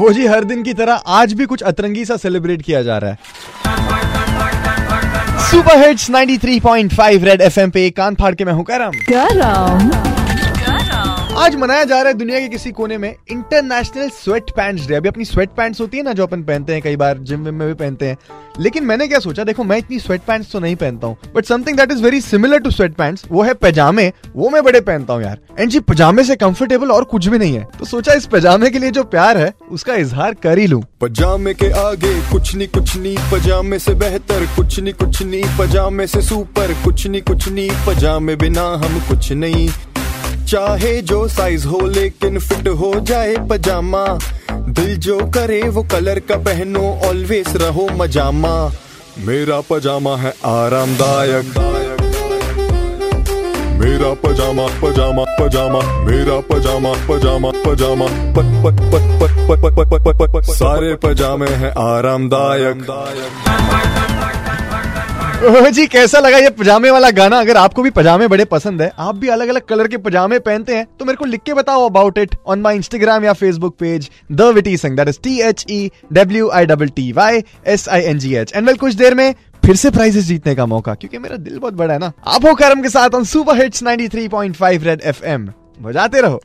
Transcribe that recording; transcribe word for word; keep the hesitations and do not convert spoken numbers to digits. हो जी, हर दिन की तरह आज भी कुछ अतरंगी सा सेलिब्रेट किया जा रहा है। Super hits ninety three point five Red FM पे कान फाड़ के मैं हूँ करम। आज मनाया जा रहा है दुनिया के किसी कोने में इंटरनेशनल स्वेट पैंट्स डे। अभी अपनी स्वेट पैंट्स होती है ना, जो अपन पहनते हैं, कई बार जिम विम में भी पहनते हैं। लेकिन मैंने क्या सोचा, देखो मैं इतनी स्वेट पैंट्स तो नहीं पहनता हूँ, but something that is very similar to sweat pants, वो है पैजामे। वो मैं बड़े पहनता हूँ यार, एंड जी पैजामे से कंफर्टेबल और कुछ भी नहीं है। तो सोचा इस पैजामे के लिए जो प्यार है उसका इजहार कर ही लूं। पैजामे के आगे कुछ नहीं कुछ नहीं, पैजामे से बेहतर कुछ नहीं कुछ नहीं, पैजामे से सुपर कुछ नहीं कुछ नहीं, पैजामे बिना हम कुछ नहीं। चाहे जो साइज हो लेकिन फिट हो जाए पजामा, दिल जो करे वो कलर का पहनो, ऑलवेज रहो मजामा। मेरा पजामा है आरामदायक, मेरा पजामा पजामा पजामा, मेरा पजामा पजामा पजामा, पत पत पत पत पत पत पत पत पत पत, सारे पजामे हैं आरामदायक। ओ जी, कैसा लगा ये पजामे वाला गाना? अगर आपको भी पजामे बड़े पसंद है, आप भी अलग अलग कलर के पजामे पहनते हैं, तो मेरे को लिख के बताओ about it on my Instagram या Facebook page the witty Singh, that is T H E W I double T Y S I N G H. And well, कुछ देर में फिर से प्राइजेस जीतने का मौका, क्योंकि मेरा दिल बहुत बड़ा है ना। आप हो करम के साथ on super hits ninety three point five Red FM. बजाते रहो।